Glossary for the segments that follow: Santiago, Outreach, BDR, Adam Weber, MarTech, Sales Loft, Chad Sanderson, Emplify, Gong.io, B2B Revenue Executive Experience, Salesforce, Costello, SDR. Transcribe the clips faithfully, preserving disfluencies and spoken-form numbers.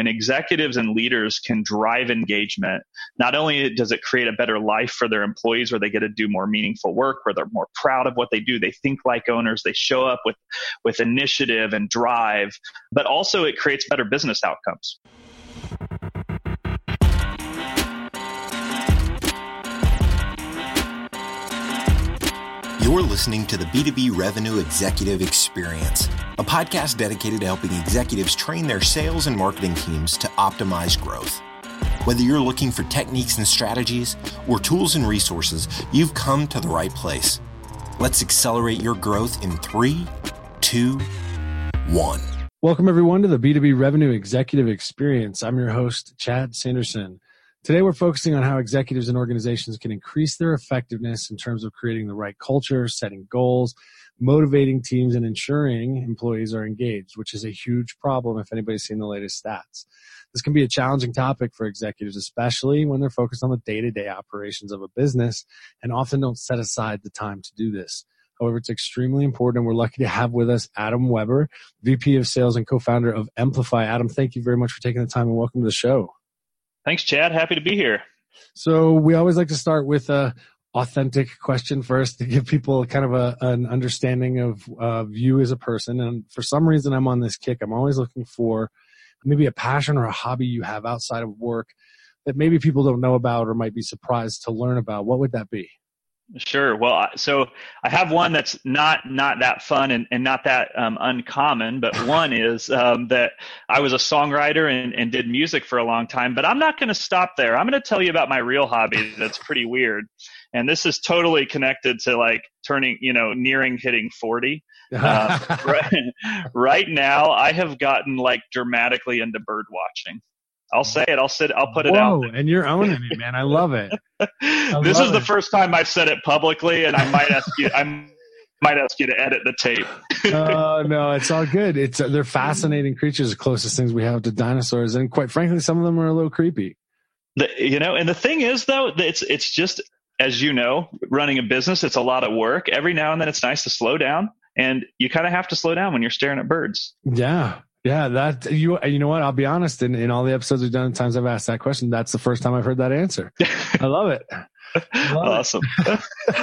When executives and leaders can drive engagement, not only does it create a better life for their employees where they get to do more meaningful work, where they're more proud of what they do, they think like owners, they show up with, with initiative and drive, but also it creates better business outcomes. You're listening to the B two B Revenue Executive Experience, a podcast dedicated to helping executives train their sales and marketing teams to optimize growth. Whether you're looking for techniques and strategies or tools and resources, you've come to the right place. Let's accelerate your growth in three, two, one. Welcome everyone to the B two B Revenue Executive Experience. I'm your host, Chad Sanderson. Today, we're focusing on how executives and organizations can increase their effectiveness in terms of creating the right culture, setting goals, motivating teams, and ensuring employees are engaged, which is a huge problem if anybody's seen the latest stats. This can be a challenging topic for executives, especially when they're focused on the day-to-day operations of a business and often don't set aside the time to do this. However, it's extremely important, and we're lucky to have with us Adam Weber, V P of Sales and co-founder of Emplify. Adam, thank you very much for taking the time and welcome to the show. Thanks, Chad. Happy to be here. So we always like to start with an authentic question first to give people kind of a, an understanding of uh, you as a person. And for some reason, I'm on this kick. I'm always looking for maybe a passion or a hobby you have outside of work that maybe people don't know about or might be surprised to learn about. What would that be? Sure. Well, so I have one that's not not that fun and, and not that um, uncommon, but one is um, that I was a songwriter and, and did music for a long time, but I'm not going to stop there. I'm going to tell you about my real hobby that's pretty weird. And this is totally connected to like turning, you know, nearing hitting forty. Uh, right, right now, I have gotten like dramatically into bird watching. I'll say it. I'll sit. I'll put it Whoa, out. There. And you're owning it, man. I love it. I this love is the it. first time I've said it publicly, and I might ask you. I might ask you to edit the tape. Oh no, it's all good. It's uh, they're fascinating creatures, the closest things we have to dinosaurs, and quite frankly, some of them are a little creepy. The, you know, and the thing is, though, it's it's just as you know, running a business, it's a lot of work. Every now and then, it's nice to slow down, and you kind of have to slow down when you're staring at birds. Yeah. Yeah, that you you know what? I'll be honest. In, in all the episodes we've done, times I've asked that question, that's the first time I've heard that answer. I love it. I love awesome. It.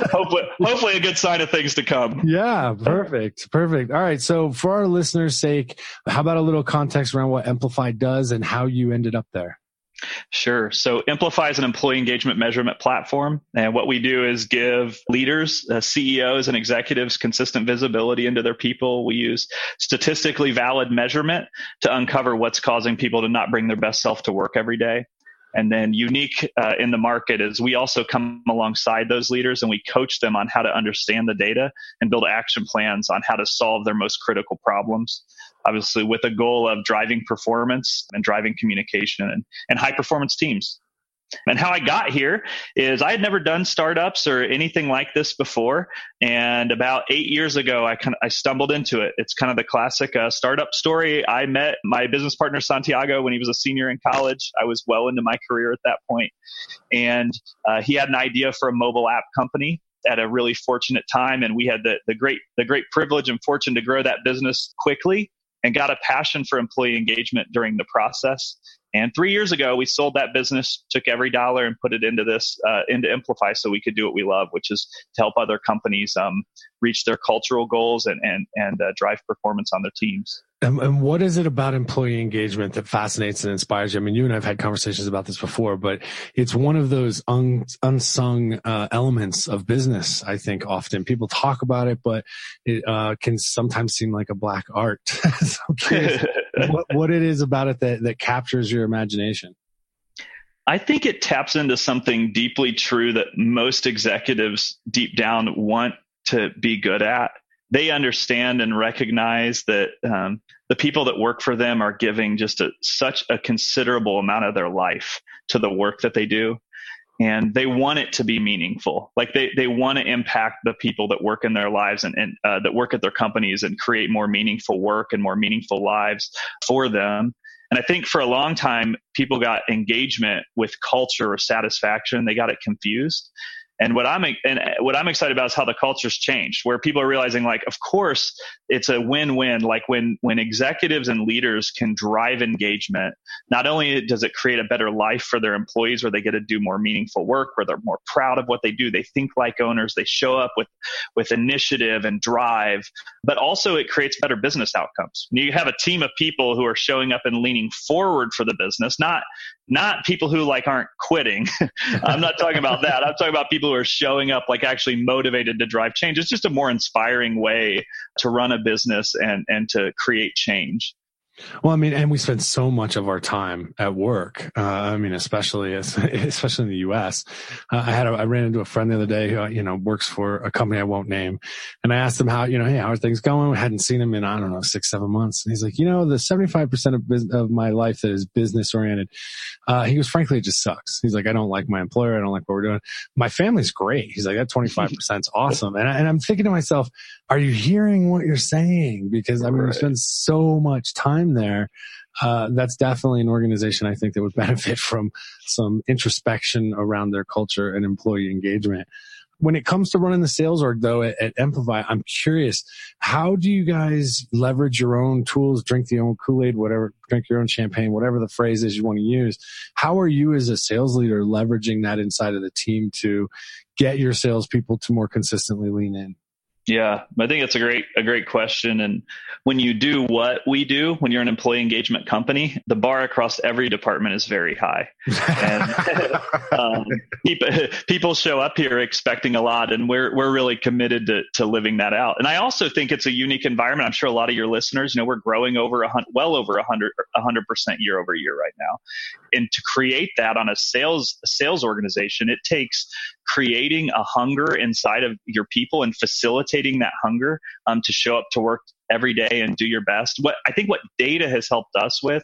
hopefully, hopefully, a good sign of things to come. Yeah, perfect, perfect. All right. So, for our listeners' sake, how about a little context around what Emplify does and how you ended up there? Sure. So Emplify is an employee engagement measurement platform. And what we do is give leaders, uh, C E Os and executives consistent visibility into their people. We use statistically valid measurement to uncover what's causing people to not bring their best self to work every day. And then unique uh, in the market is we also come alongside those leaders and we coach them on how to understand the data and build action plans on how to solve their most critical problems. Obviously, with a goal of driving performance and driving communication and, and high performance teams. And how I got here is I had never done startups or anything like this before. And about eight years ago, I kind of, I stumbled into it. It's kind of the classic uh, startup story. I met my business partner, Santiago, when he was a senior in college. I was well into my career at that point. And uh, he had an idea for a mobile app company at a really fortunate time. And we had the, the great the great privilege and fortune to grow that business quickly and got a passion for employee engagement during the process. And three years ago, we sold that business, took every dollar and put it into this, uh, into Emplify so we could do what we love, which is to help other companies um, reach their cultural goals and and, and uh, drive performance on their teams. And, and what is it about employee engagement that fascinates and inspires you? I mean, you and I have had conversations about this before, but it's one of those un, unsung uh, elements of business, I think, often. People talk about it, but it uh, can sometimes seem like a black art. So I'm curious what, what it is about it that, that captures your imagination. I think it taps into something deeply true that most executives deep down want to be good at. They understand and recognize that um, the people that work for them are giving just a, such a considerable amount of their life to the work that they do. And they want it to be meaningful. Like they, they want to impact the people that work in their lives and, and uh, that work at their companies and create more meaningful work and more meaningful lives for them. And I think for a long time, people got engagement with culture or satisfaction. They got it confused. And what I'm and what I'm excited about is how the culture's changed, where people are realizing, like, of course, it's a win-win. Like when when executives and leaders can drive engagement, not only does it create a better life for their employees, where they get to do more meaningful work, where they're more proud of what they do, they think like owners, they show up with with initiative and drive, but also it creates better business outcomes. You have a team of people who are showing up and leaning forward for the business, not not people who like aren't quitting. I'm not talking about that. I'm talking about people who are showing up like actually motivated to drive change. It's just a more inspiring way to run a business and and to create change. Well, I mean, and we spend so much of our time at work. Uh, I mean, especially especially in the U S. Uh, I had a, I ran into a friend the other day who, you know, works for a company I won't name, and I asked him how, you know, hey, how are things going? I hadn't seen him in, I don't know, six, seven months. And he's like, you know, the seventy-five percent of business, of my life that is business oriented, uh, he goes, frankly, it just sucks. He's like, I don't like my employer. I don't like what we're doing. My family's great. He's like, that twenty-five percent is awesome. And, I, and I'm thinking to myself, are you hearing what you're saying? Because I mean, right. We spend so much time there. Uh, that's definitely an organization I think that would benefit from some introspection around their culture and employee engagement. When it comes to running the sales org, though, at, at Emplify, I'm curious, how do you guys leverage your own tools, drink the own Kool-Aid, whatever, drink your own champagne, whatever the phrase is you want to use? How are you as a sales leader leveraging that inside of the team to get your salespeople to more consistently lean in? Yeah, I think it's a great a great question. And when you do what we do, when you're an employee engagement company, the bar across every department is very high. And um, people, people show up here expecting a lot, and we're we're really committed to to living that out. And I also think it's a unique environment. I'm sure a lot of your listeners, you know, we're growing over a hundred, well over a hundred, a hundred percent year over year right now. And to create that on a sales a sales organization, it takes creating a hunger inside of your people and facilitating that hunger um, to show up to work every day and do your best. What I think what data has helped us with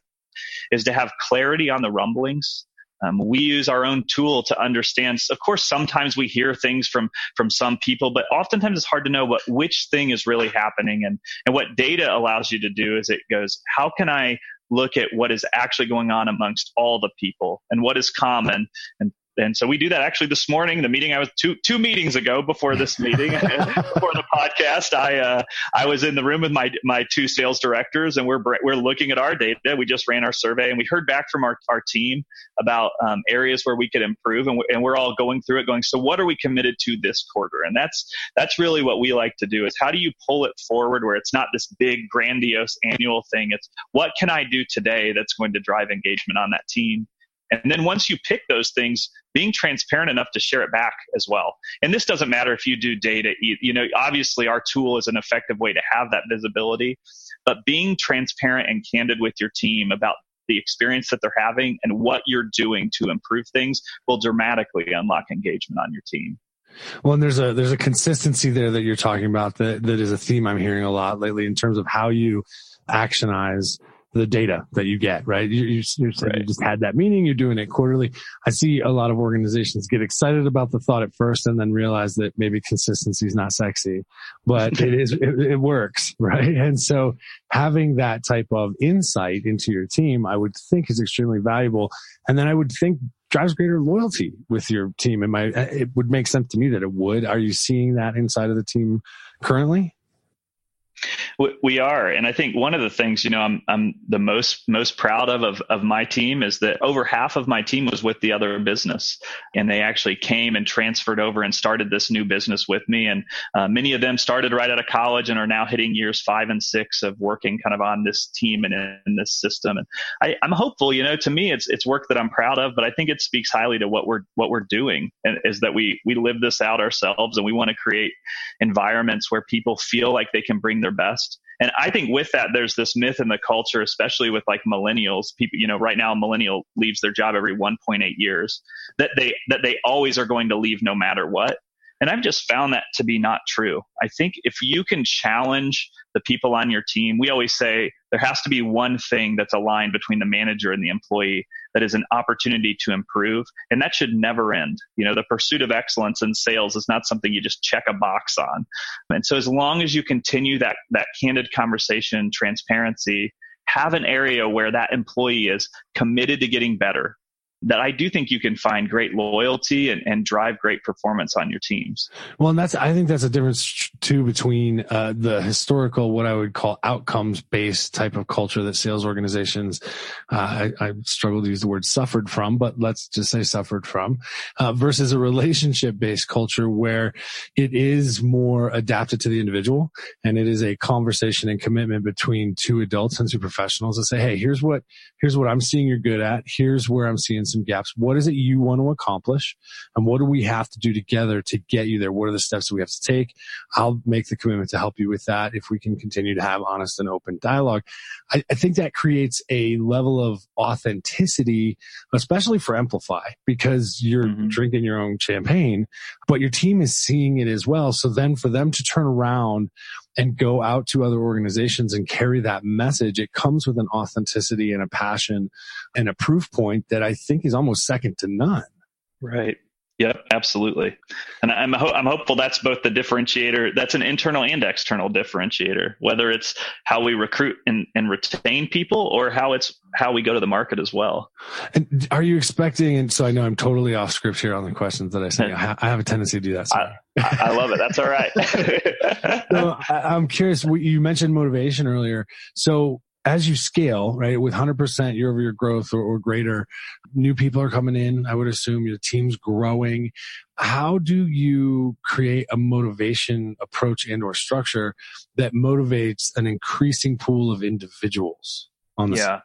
is to have clarity on the rumblings. Um, we use our own tool to understand. Of course, sometimes we hear things from from some people, but oftentimes it's hard to know what which thing is really happening. And, and what data allows you to do is it goes, how can I look at what is actually going on amongst all the people and what is common? And And so we do that actually this morning. The meeting I was two two meetings ago before this meeting, before the podcast, I uh, I was in the room with my my two sales directors, and we're we're looking at our data. We just ran our survey, and we heard back from our, our team about um, areas where we could improve, and we're, and we're all going through it, going, so what are we committed to this quarter? And that's that's really what we like to do is how do you pull it forward where it's not this big grandiose annual thing. It's what can I do today that's going to drive engagement on that team. And then once you pick those things, being transparent enough to share it back as well. And this doesn't matter if you do data. You, you know, obviously our tool is an effective way to have that visibility, but being transparent and candid with your team about the experience that they're having and what you're doing to improve things will dramatically unlock engagement on your team. Well, and there's a there's a consistency there that you're talking about that that is a theme I'm hearing a lot lately in terms of how you actionize the data that you get, right? You, you, you're saying right. You just had that meeting, you're doing it quarterly. I see a lot of organizations get excited about the thought at first and then realize that maybe consistency is not sexy, but it is, it, it works, right? And so having that type of insight into your team, I would think is extremely valuable. And then I would think drives greater loyalty with your team. And my, it would make sense to me that it would. Are you seeing that inside of the team currently? We are. And I think one of the things, you know, I'm I'm the most most proud of, of of my team is that over half of my team was with the other business. And they actually came and transferred over and started this new business with me. And uh, many of them started right out of college and are now hitting years five and six of working kind of on this team and in this system. And I, I'm hopeful, you know, to me, it's it's work that I'm proud of, but I think it speaks highly to what we're what we're doing and is that we we live this out ourselves and we want to create environments where people feel like they can bring their best. And I think with that, there's this myth in the culture, especially with like millennials, people, you know, right now, a millennial leaves their job every one point eight years, that they, that they always are going to leave no matter what. And I've just found that to be not true. I think if you can challenge the people on your team, we always say there has to be one thing that's aligned between the manager and the employee that is an opportunity to improve. And that should never end. You know, the pursuit of excellence in sales is not something you just check a box on. And so as long as you continue that, that candid conversation, transparency, have an area where that employee is committed to getting better, that I do think you can find great loyalty and, and drive great performance on your teams. Well, and that's, I think that's a difference too between uh, the historical, what I would call outcomes-based type of culture that sales organizations, uh, I, I struggle to use the word suffered from, but let's just say suffered from, uh, versus a relationship-based culture where it is more adapted to the individual and it is a conversation and commitment between two adults and two professionals that say, hey, here's what, here's what I'm seeing you're good at. Here's where I'm seeing some gaps. What is it you want to accomplish? And what do we have to do together to get you there? What are the steps that we have to take? I'll make the commitment to help you with that if we can continue to have honest and open dialogue. I, I think that creates a level of authenticity, especially for Emplify, because you're mm-hmm. drinking your own champagne, but your team is seeing it as well. So then for them to turn around and go out to other organizations and carry that message, it comes with an authenticity and a passion and a proof point that I think is almost second to none. Right. Yep, absolutely. And I'm ho- I'm hopeful that's both the differentiator, that's an internal and external differentiator, whether it's how we recruit and, and retain people or how it's how we go to the market as well. And are you expecting, and so I know I'm totally off script here on the questions that I sent you. I have a tendency to do that. I, I love it. That's all right. So I'm curious, you mentioned motivation earlier. So as you scale, right, with one hundred percent year over year growth or, or greater, new people are coming in. I would assume your team's growing. How do you create a motivation approach and or structure that motivates an increasing pool of individuals on the yeah.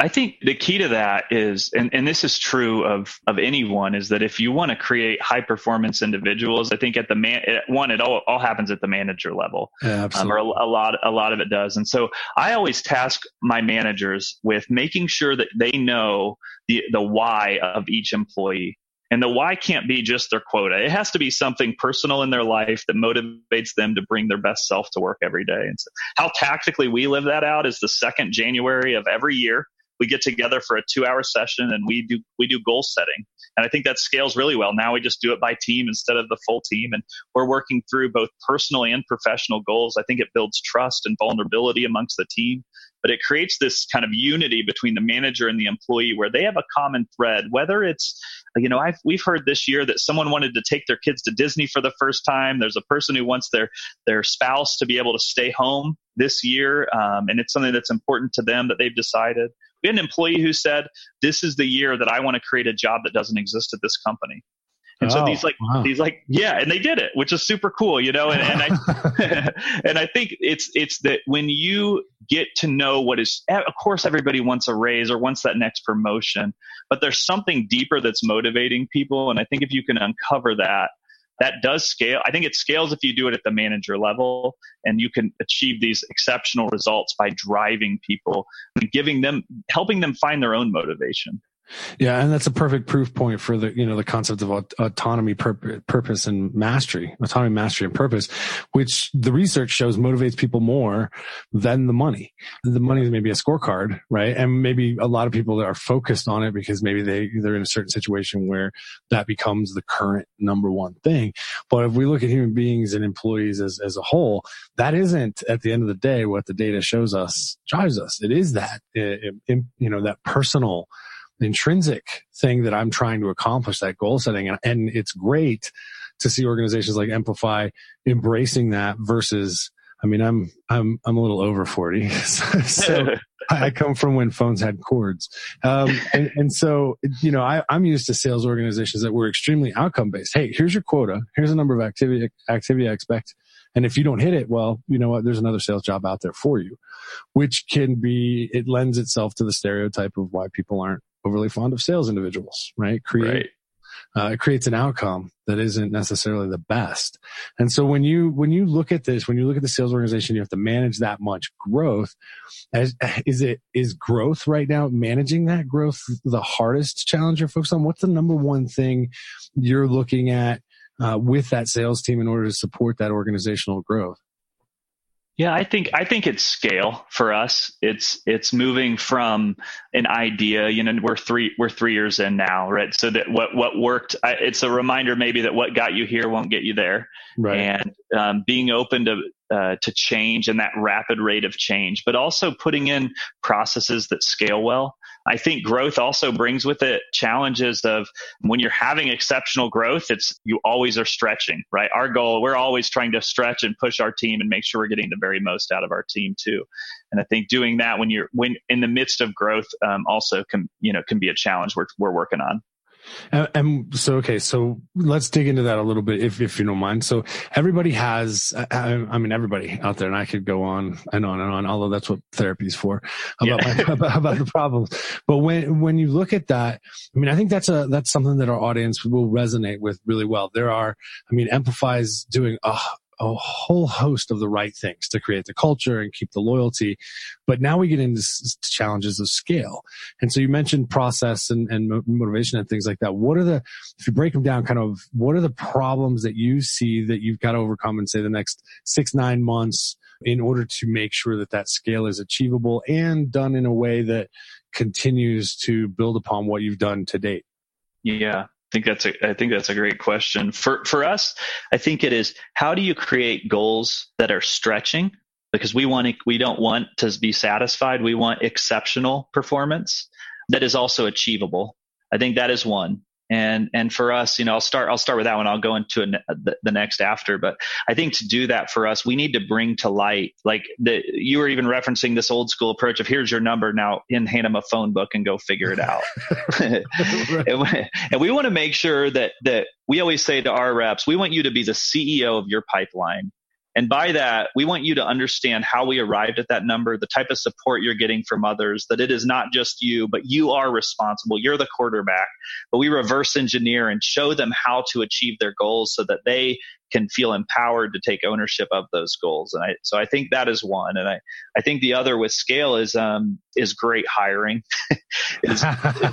I think the key to that is, and, and this is true of, of anyone, is that if you want to create high performance individuals, I think at the man, one, it all, all happens at the manager level. Yeah, absolutely. Um, or a, a lot, a lot of it does. And so I always task my managers with making sure that they know the, the why of each employee. And the why can't be just their quota. It has to be something personal in their life that motivates them to bring their best self to work every day. And so how tactically we live that out is the second January of every year. We get together for a two-hour session and we do we do goal setting. And I think that scales really well. Now we just do it by team instead of the full team. And we're working through both personal and professional goals. I think it builds trust and vulnerability amongst the team. But it creates this kind of unity between the manager and the employee where they have a common thread, whether it's, you know, I've, we've heard this year that someone wanted to take their kids to Disney for the first time. There's a person who wants their, their spouse to be able to stay home this year. Um, and it's something that's important to them that they've decided. We had an employee who said, this is the year that I want to create a job that doesn't exist at this company. And oh, so these like, wow. these like, yeah, and they did it, which is super cool, you know, and, and I, and I think it's, it's that when you get to know what is, of course, everybody wants a raise or wants that next promotion, but there's something deeper that's motivating people. And I think if you can uncover that, that does scale. I think it scales if you do it at the manager level and you can achieve these exceptional results by driving people and giving them, helping them find their own motivation. Yeah, and that's a perfect proof point for the, you know, the concept of autonomy, pur- purpose, and mastery, autonomy, mastery, and purpose, which the research shows motivates people more than the money. The money is maybe a scorecard, right? And maybe a lot of people are focused on it because maybe they, they're in a certain situation where that becomes the current number one thing. But if we look at human beings and employees as, as a whole, that isn't at the end of the day what the data shows us drives us. It is that, it, it, you know, that personal intrinsic thing that I'm trying to accomplish, that goal setting. And, and it's great to see organizations like Emplify embracing that versus, I mean, I'm, I'm, I'm a little over forty. So, so I come from when phones had cords. Um, and, and so, you know, I, I'm used to sales organizations that were extremely outcome based. Hey, here's your quota. Here's a number of activity, activity I expect. And if you don't hit it, well, you know what? There's another sales job out there for you, which can be, it lends itself to the stereotype of why people aren't overly fond of sales individuals, right? Create, right. Uh, it creates an outcome that isn't necessarily the best. And so when you, when you look at this, when you look at the sales organization, you have to manage that much growth. As, is it, is growth right now, managing that growth, the hardest challenge you're focused on? What's the number one thing you're looking at uh, with that sales team in order to support that organizational growth? Yeah, I think I think it's scale for us. It's it's moving from an idea, you know, we're three we're three years in now, right? So that what what worked, I, it's a reminder maybe that what got you here won't get you there, right? And um, being open to uh, to change and that rapid rate of change, but also putting in processes that scale well. I think growth also brings with it challenges of when you're having exceptional growth, it's you always are stretching, right? Our goal, we're always trying to stretch and push our team and make sure we're getting the very most out of our team too. And I think doing that when you're when in the midst of growth um, also can, you know, can be a challenge we're we're working on. And, and so, okay, so let's dig into that a little bit, if if you don't mind. So everybody has, I, I mean, everybody out there, and I could go on and on and on, although that's what therapy is for, about, yeah. my, about, about the problems. But when when you look at that, I mean, I think that's a that's something that our audience will resonate with really well. There are, I mean, Emplify is doing a, a whole host of the right things to create the culture and keep the loyalty. But now we get into challenges of scale. And so you mentioned process and, and motivation and things like that. What are the, if you break them down, kind of, what are the problems that you see that you've got to overcome in, say, the next six, nine months in order to make sure that that scale is achievable and done in a way that continues to build upon what you've done to date? Yeah. I think that's a, I think that's a great question. For for us, I think it is, how do you create goals that are stretching? Because we want to, we don't want to be satisfied. We want exceptional performance that is also achievable. I think that is one. And and for us, you know, I'll start I'll start with that one. I'll go into a, the, the next after. But I think to do that for us, we need to bring to light, like the you were even referencing this old school approach of here's your number now, and hand them a phone book and go figure it out. and, and we want to make sure that that we always say to our reps, we want you to be the C E O of your pipeline. And by that, we want you to understand how we arrived at that number, the type of support you're getting from others, that it is not just you, but you are responsible. You're the quarterback. But we reverse engineer and show them how to achieve their goals so that they can feel empowered to take ownership of those goals. And I, so I think that is one. And I, I think the other with scale is, um, is great hiring. is,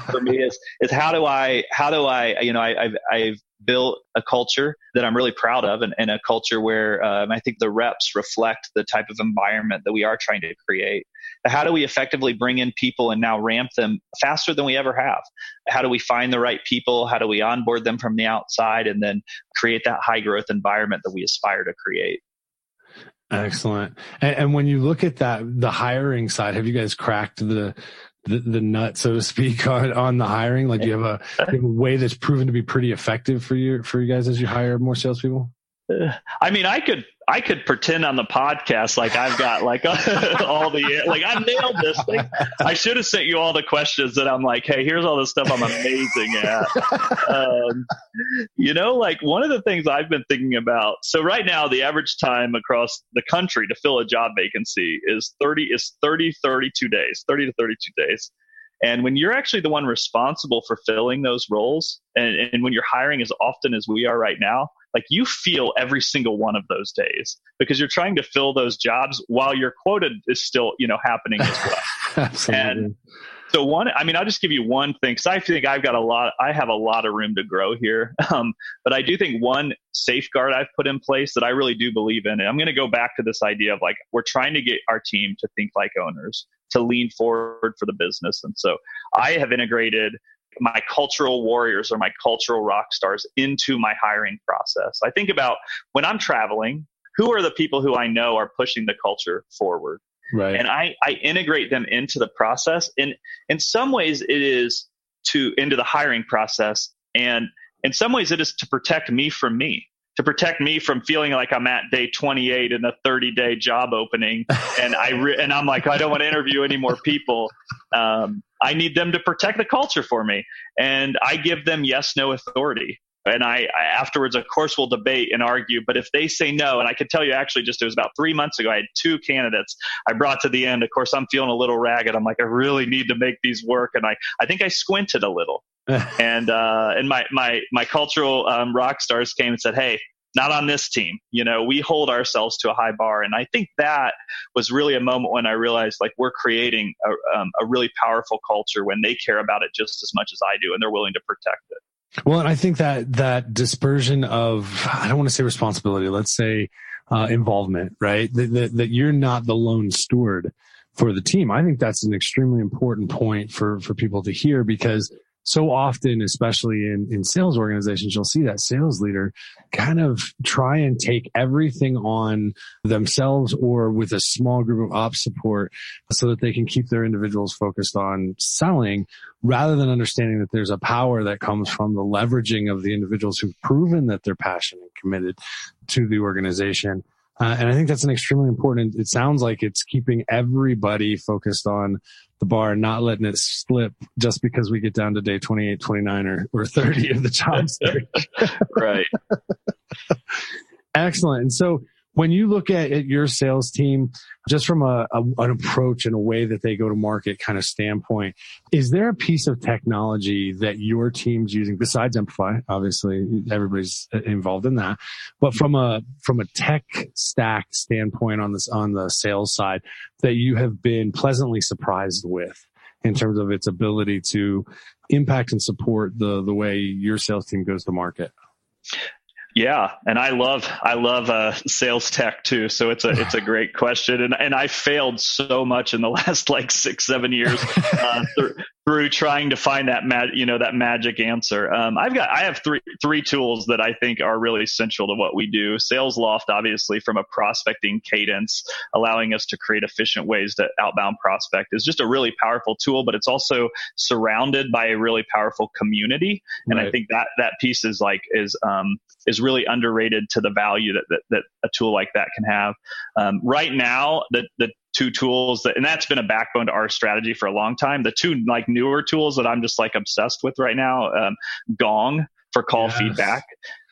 for me is, is how do I, how do I, you know, I, I've, I've built a culture that I'm really proud of, and, and a culture where um, I think the reps reflect the type of environment that we are trying to create. How do we effectively bring in people and now ramp them faster than we ever have? How do we find the right people? How do we onboard them from the outside and then create that high growth environment that we aspire to create? Excellent. And, and when you look at that, the hiring side, have you guys cracked the The, the nut, so to speak, on, on the hiring? Like, do you have a, you have a way that's proven to be pretty effective for you, for you guys as you hire more salespeople? Uh, I mean, I could, I could pretend on the podcast like I've got like all the, like I nailed this thing. I should have sent you all the questions that I'm like, hey, here's all this stuff I'm amazing at. Um, you know, like one of the things I've been thinking about. So right now, the average time across the country to fill a job vacancy is thirty, is thirty, thirty-two days, thirty to thirty-two days. And when you're actually the one responsible for filling those roles, and, and when you're hiring as often as we are right now, like you feel every single one of those days because you're trying to fill those jobs while your quota is still, you know, happening as well. Absolutely. And so one, I mean, I'll just give you one thing, because I think I've got a lot, I have a lot of room to grow here. Um, but I do think one safeguard I've put in place that I really do believe in, and I'm going to go back to this idea of like, we're trying to get our team to think like owners, to lean forward for the business. And so I have integrated my cultural warriors or my cultural rock stars into my hiring process. I think about when I'm traveling, who are the people who I know are pushing the culture forward? Right. And I, I integrate them into the process. And in some ways it is to into the hiring process. And in some ways it is to protect me from me. To protect me from feeling like I'm at day twenty-eight in a thirty-day job opening, and I re- and I'm like, I don't want to interview any more people. Um, I need them to protect the culture for me, and I give them yes, no authority. And I, I afterwards, of course, will debate and argue. But if they say no, and I could tell you actually, just it was about three months ago, I had two candidates I brought to the end. Of course, I'm feeling a little ragged. I'm like, I really need to make these work, and I I think I squinted a little. and uh, and my my my cultural um, rock stars came and said, "Hey, not on this team. You know, we hold ourselves to a high bar." And I think that was really a moment when I realized, like, we're creating a, um, a really powerful culture when they care about it just as much as I do, and they're willing to protect it. Well, and I think that that dispersion of, I don't want to say responsibility, let's say uh, involvement, right? That, that that you're not the lone steward for the team. I think that's an extremely important point for for people to hear, because so often, especially in, in sales organizations, you'll see that sales leader kind of try and take everything on themselves or with a small group of ops support so that they can keep their individuals focused on selling rather than understanding that there's a power that comes from the leveraging of the individuals who've proven that they're passionate and committed to the organization. Uh, and I think that's an extremely important, it sounds like it's keeping everybody focused on the bar and not letting it slip just because we get down to day twenty-eight, twenty-nine or, or thirty of the job search. Right. Excellent. And so when you look at, at your sales team, just from a, a, an approach and a way that they go to market kind of standpoint, is there a piece of technology that your team's using besides Emplify? Obviously, everybody's involved in that. But from a from a tech stack standpoint on this on the sales side, that you have been pleasantly surprised with in terms of its ability to impact and support the the way your sales team goes to market. Yeah. And I love, I love, uh, sales tech too. So it's a, it's a great question. And, and I failed so much in the last like six, seven years, uh, th- through trying to find that mag, you know, that magic answer. Um, I've got, I have three, three tools that I think are really essential to what we do. Sales Loft, obviously from a prospecting cadence, allowing us to create efficient ways to outbound prospect is just a really powerful tool, but it's also surrounded by a really powerful community. And right. I think that, that piece is like, is, um, is really underrated to the value that, that, that a tool like that can have. Um, right now, the, the two tools that, and that's been a backbone to our strategy for a long time. The two like newer tools that I'm just like obsessed with right now, um, Gong for call yes. feedback,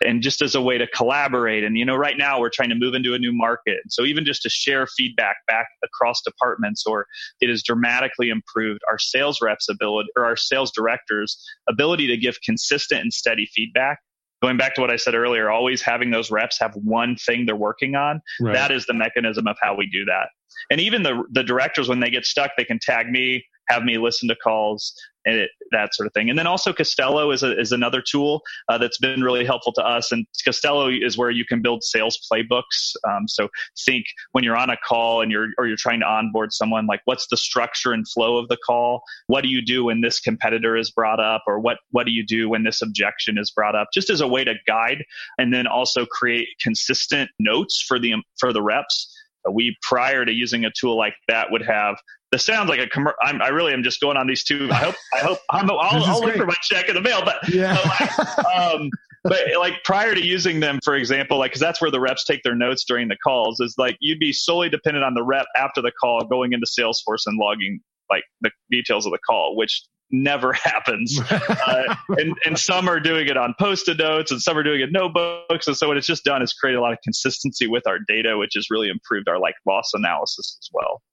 and just as a way to collaborate. And, you know, right now we're trying to move into a new market. So even just to share feedback back across departments, or it has dramatically improved our sales reps ability or our sales directors' ability to give consistent and steady feedback. Going back to what I said earlier, always having those reps have one thing they're working on. Right. That is the mechanism of how we do that. And even the the directors, when they get stuck, they can tag me, have me listen to calls, and it, that sort of thing. And then also Costello is a, is another tool uh, that's been really helpful to us. And Costello is where you can build sales playbooks. Um, so think when you're on a call and you're or you're trying to onboard someone, like what's the structure and flow of the call? What do you do when this competitor is brought up, or what what do you do when this objection is brought up? Just as a way to guide, and then also create consistent notes for the for the reps. We, prior to using a tool like that, would have, this sounds like a commercial. I really am just going on these two. I hope, I hope, I'm, I'll, I'll look for my check in the mail. But, yeah. uh, um, but like prior to using them, for example, like, cause that's where the reps take their notes during the calls, is like, you'd be solely dependent on the rep after the call going into Salesforce and logging like the details of the call, which never happens. uh, and, and some are doing it on post-it notes, and some are doing it in notebooks. And so what it's just done is create a lot of consistency with our data, which has really improved our like loss analysis as well.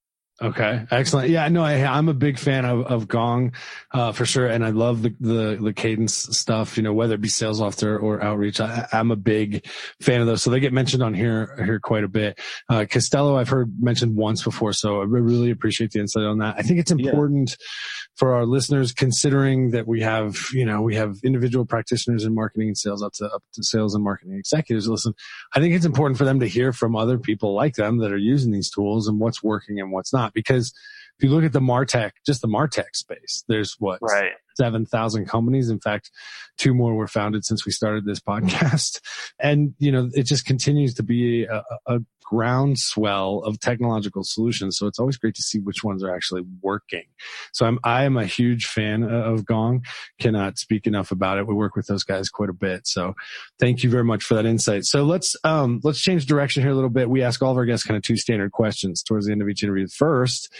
Okay. Excellent. Yeah, no, I, I'm a big fan of, of Gong, uh, for sure. And I love the, the, the cadence stuff, you know, whether it be Sales Loft or, or Outreach, I, I'm a big fan of those. So they get mentioned on here, here quite a bit. Uh, Costello, I've heard mentioned once before. So I really appreciate the insight on that. I think it's important yeah. for our listeners, considering that we have, you know, we have individual practitioners in marketing and sales up to, up to sales and marketing executives. Listen, I think it's important for them to hear from other people like them that are using these tools and what's working and what's not. Because if you look at the MarTech, just the MarTech space, there's what, right. seven thousand companies. In fact, two more were founded since we started this podcast. And, you know, it just continues to be a, a groundswell of technological solutions. So it's always great to see which ones are actually working. So I'm, I am a huge fan of Gong. Cannot speak enough about it. We work with those guys quite a bit. So thank you very much for that insight. So let's, um, let's change direction here a little bit. We ask all of our guests kind of two standard questions towards the end of each interview. The first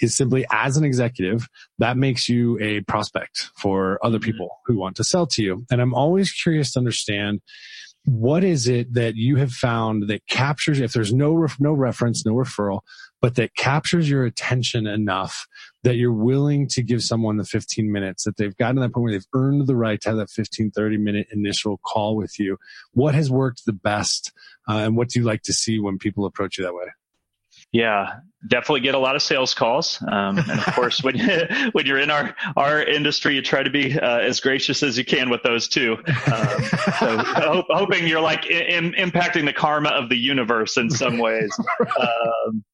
is simply, as an executive, that makes you a prospect for other people who want to sell to you. And I'm always curious to understand, what is it that you have found that captures, if there's no ref, no reference, no referral, but that captures your attention enough that you're willing to give someone the fifteen minutes, that they've gotten to that point where they've earned the right to have that fifteen, thirty minute initial call with you. What has worked the best? Uh, and what do you like to see when people approach you that way? Yeah, definitely get a lot of sales calls. Um, and of course, when, when you're in our, our industry, you try to be uh, as gracious as you can with those too. Um, so hope, hoping you're like in, in, impacting the karma of the universe in some ways. Um,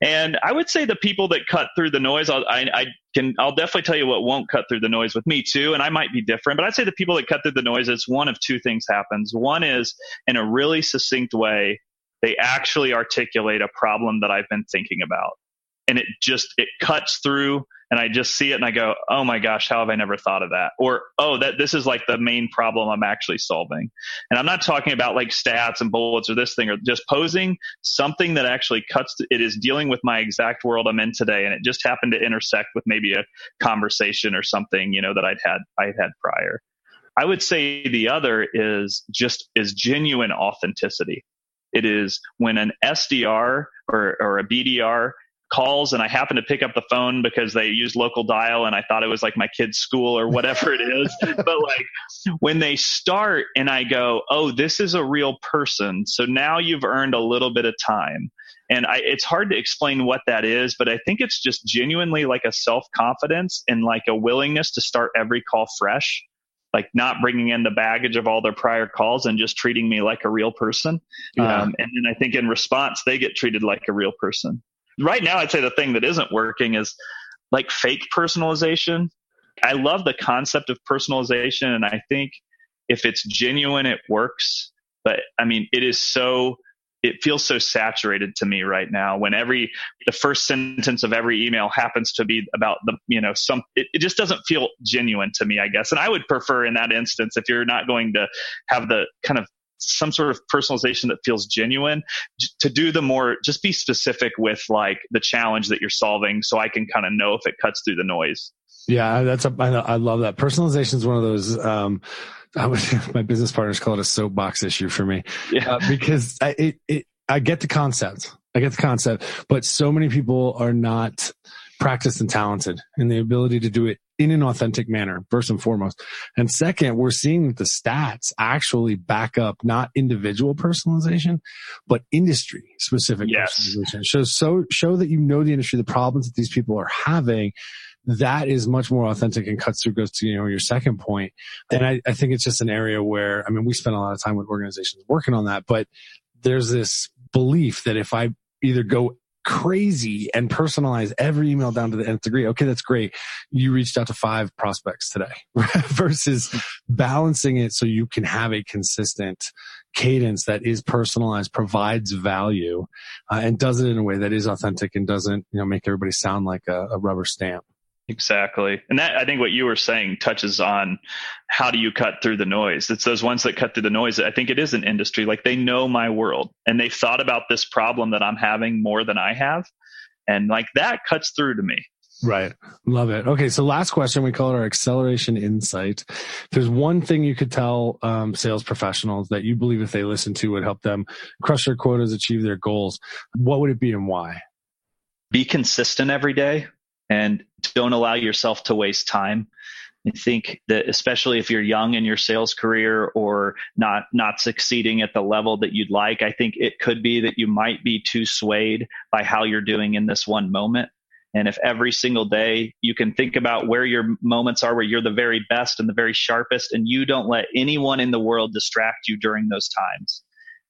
and I would say the people that cut through the noise, I'll, I, I can, I'll definitely tell you what won't cut through the noise with me too. And I might be different, but I'd say the people that cut through the noise, it's one of two things happens. One is in a really succinct way, they actually articulate a problem that I've been thinking about. And it just, it cuts through and I just see it and I go, oh my gosh, how have I never thought of that? Or, oh, that this is like the main problem I'm actually solving. And I'm not talking about like stats and bullets or this thing or just posing something that actually cuts. It is dealing with my exact world I'm in today. And it just happened to intersect with maybe a conversation or something, you know, that I'd had, I'd had prior. I would say the other is just is genuine authenticity. It is when an S D R or, or a B D R calls and I happen to pick up the phone because they use local dial and I thought it was like my kid's school or whatever it is. But like when they start and I go, oh, this is a real person. So now you've earned a little bit of time. And I, it's hard to explain what that is, but I think it's just genuinely like a self-confidence and like a willingness to start every call fresh. Like not bringing in the baggage of all their prior calls and just treating me like a real person. Yeah. Um, and then I think in response, they get treated like a real person. Right now, I'd say the thing that isn't working is like fake personalization. I love the concept of personalization. And I think if it's genuine, it works. But I mean, it is so... it feels so saturated to me right now when every, the first sentence of every email happens to be about the, you know, some, it, it just doesn't feel genuine to me, I guess. And I would prefer in that instance, if you're not going to have the kind of some sort of personalization that feels genuine, j- to do the more, just be specific with like the challenge that you're solving so I can kind of know if it cuts through the noise. Yeah, that's a, I, I love that. Personalization is one of those, um, I would, my business partners call it a soapbox issue for me. Yeah. uh, because I, it, it, I get the concept, I get the concept, but so many people are not practiced and talented in the ability to do it in an authentic manner, first and foremost. And second, we're seeing that the stats actually back up not individual personalization, but industry specific yes. personalization. So, so show that you know the industry, the problems that these people are having. That is much more authentic and cuts through, goes to, you know, your second point. And I, I think it's just an area where, I mean, we spend a lot of time with organizations working on that, but there's this belief that if I either go crazy and personalize every email down to the nth degree, okay, that's great. You reached out to five prospects today versus balancing it so you can have a consistent cadence that is personalized, provides value, uh, and does it in a way that is authentic and doesn't, you know, make everybody sound like a, a rubber stamp. Exactly. And that, I think what you were saying touches on how do you cut through the noise? It's those ones that cut through the noise. I think it is an industry, like they know my world and they've thought about this problem that I'm having more than I have. And like that cuts through to me. Right. Love it. Okay. So last question, we call it our acceleration insight. If there's one thing you could tell um, sales professionals that you believe if they listen to would help them crush their quotas, achieve their goals, what would it be and why? Be consistent every day. And don't allow yourself to waste time. I think that especially if you're young in your sales career or not not succeeding at the level that you'd like, I think it could be that you might be too swayed by how you're doing in this one moment. And if every single day you can think about where your moments are, where you're the very best and the very sharpest, and you don't let anyone in the world distract you during those times.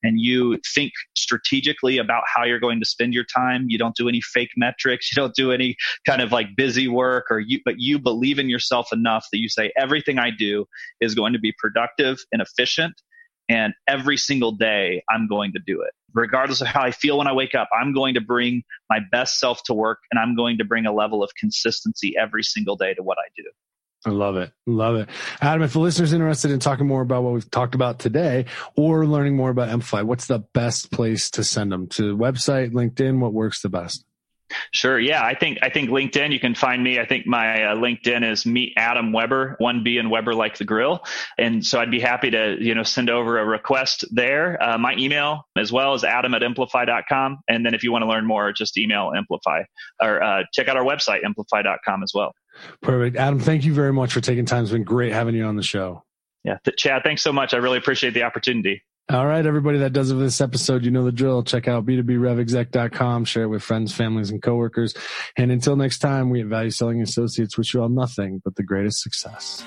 And you think strategically about how you're going to spend your time. You don't do any fake metrics. You don't do any kind of like busy work or you, but you believe in yourself enough that you say, everything I do is going to be productive and efficient. And every single day I'm going to do it. Regardless of how I feel when I wake up, I'm going to bring my best self to work and I'm going to bring a level of consistency every single day to what I do. I love it. Love it. Adam, if the listener's interested in talking more about what we've talked about today or learning more about Emplify, what's the best place to send them? To website, LinkedIn, what works the best? Sure. Yeah. I think, I think LinkedIn, you can find me. I think my uh, LinkedIn is Meet Adam Weber, one B and Weber like the grill. And so I'd be happy to, you know, send over a request there. Uh, my email as well is adam at emplify dot com. And then if you want to learn more, just email Emplify or uh, check out our website, emplify dot com as well. Perfect. Adam, thank you very much for taking time. It's been great having you on the show. Yeah. Th- Chad, thanks so much. I really appreciate the opportunity. All right, everybody, that does it for this episode. You know the drill. Check out b two b rev exec dot com. Share it with friends, families, and coworkers. And until next time, we at Value Selling Associates wish you all nothing but the greatest success.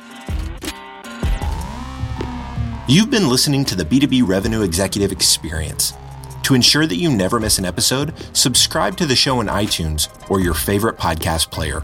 You've been listening to the B two B Revenue Executive Experience. To ensure that you never miss an episode, subscribe to the show on iTunes or your favorite podcast player.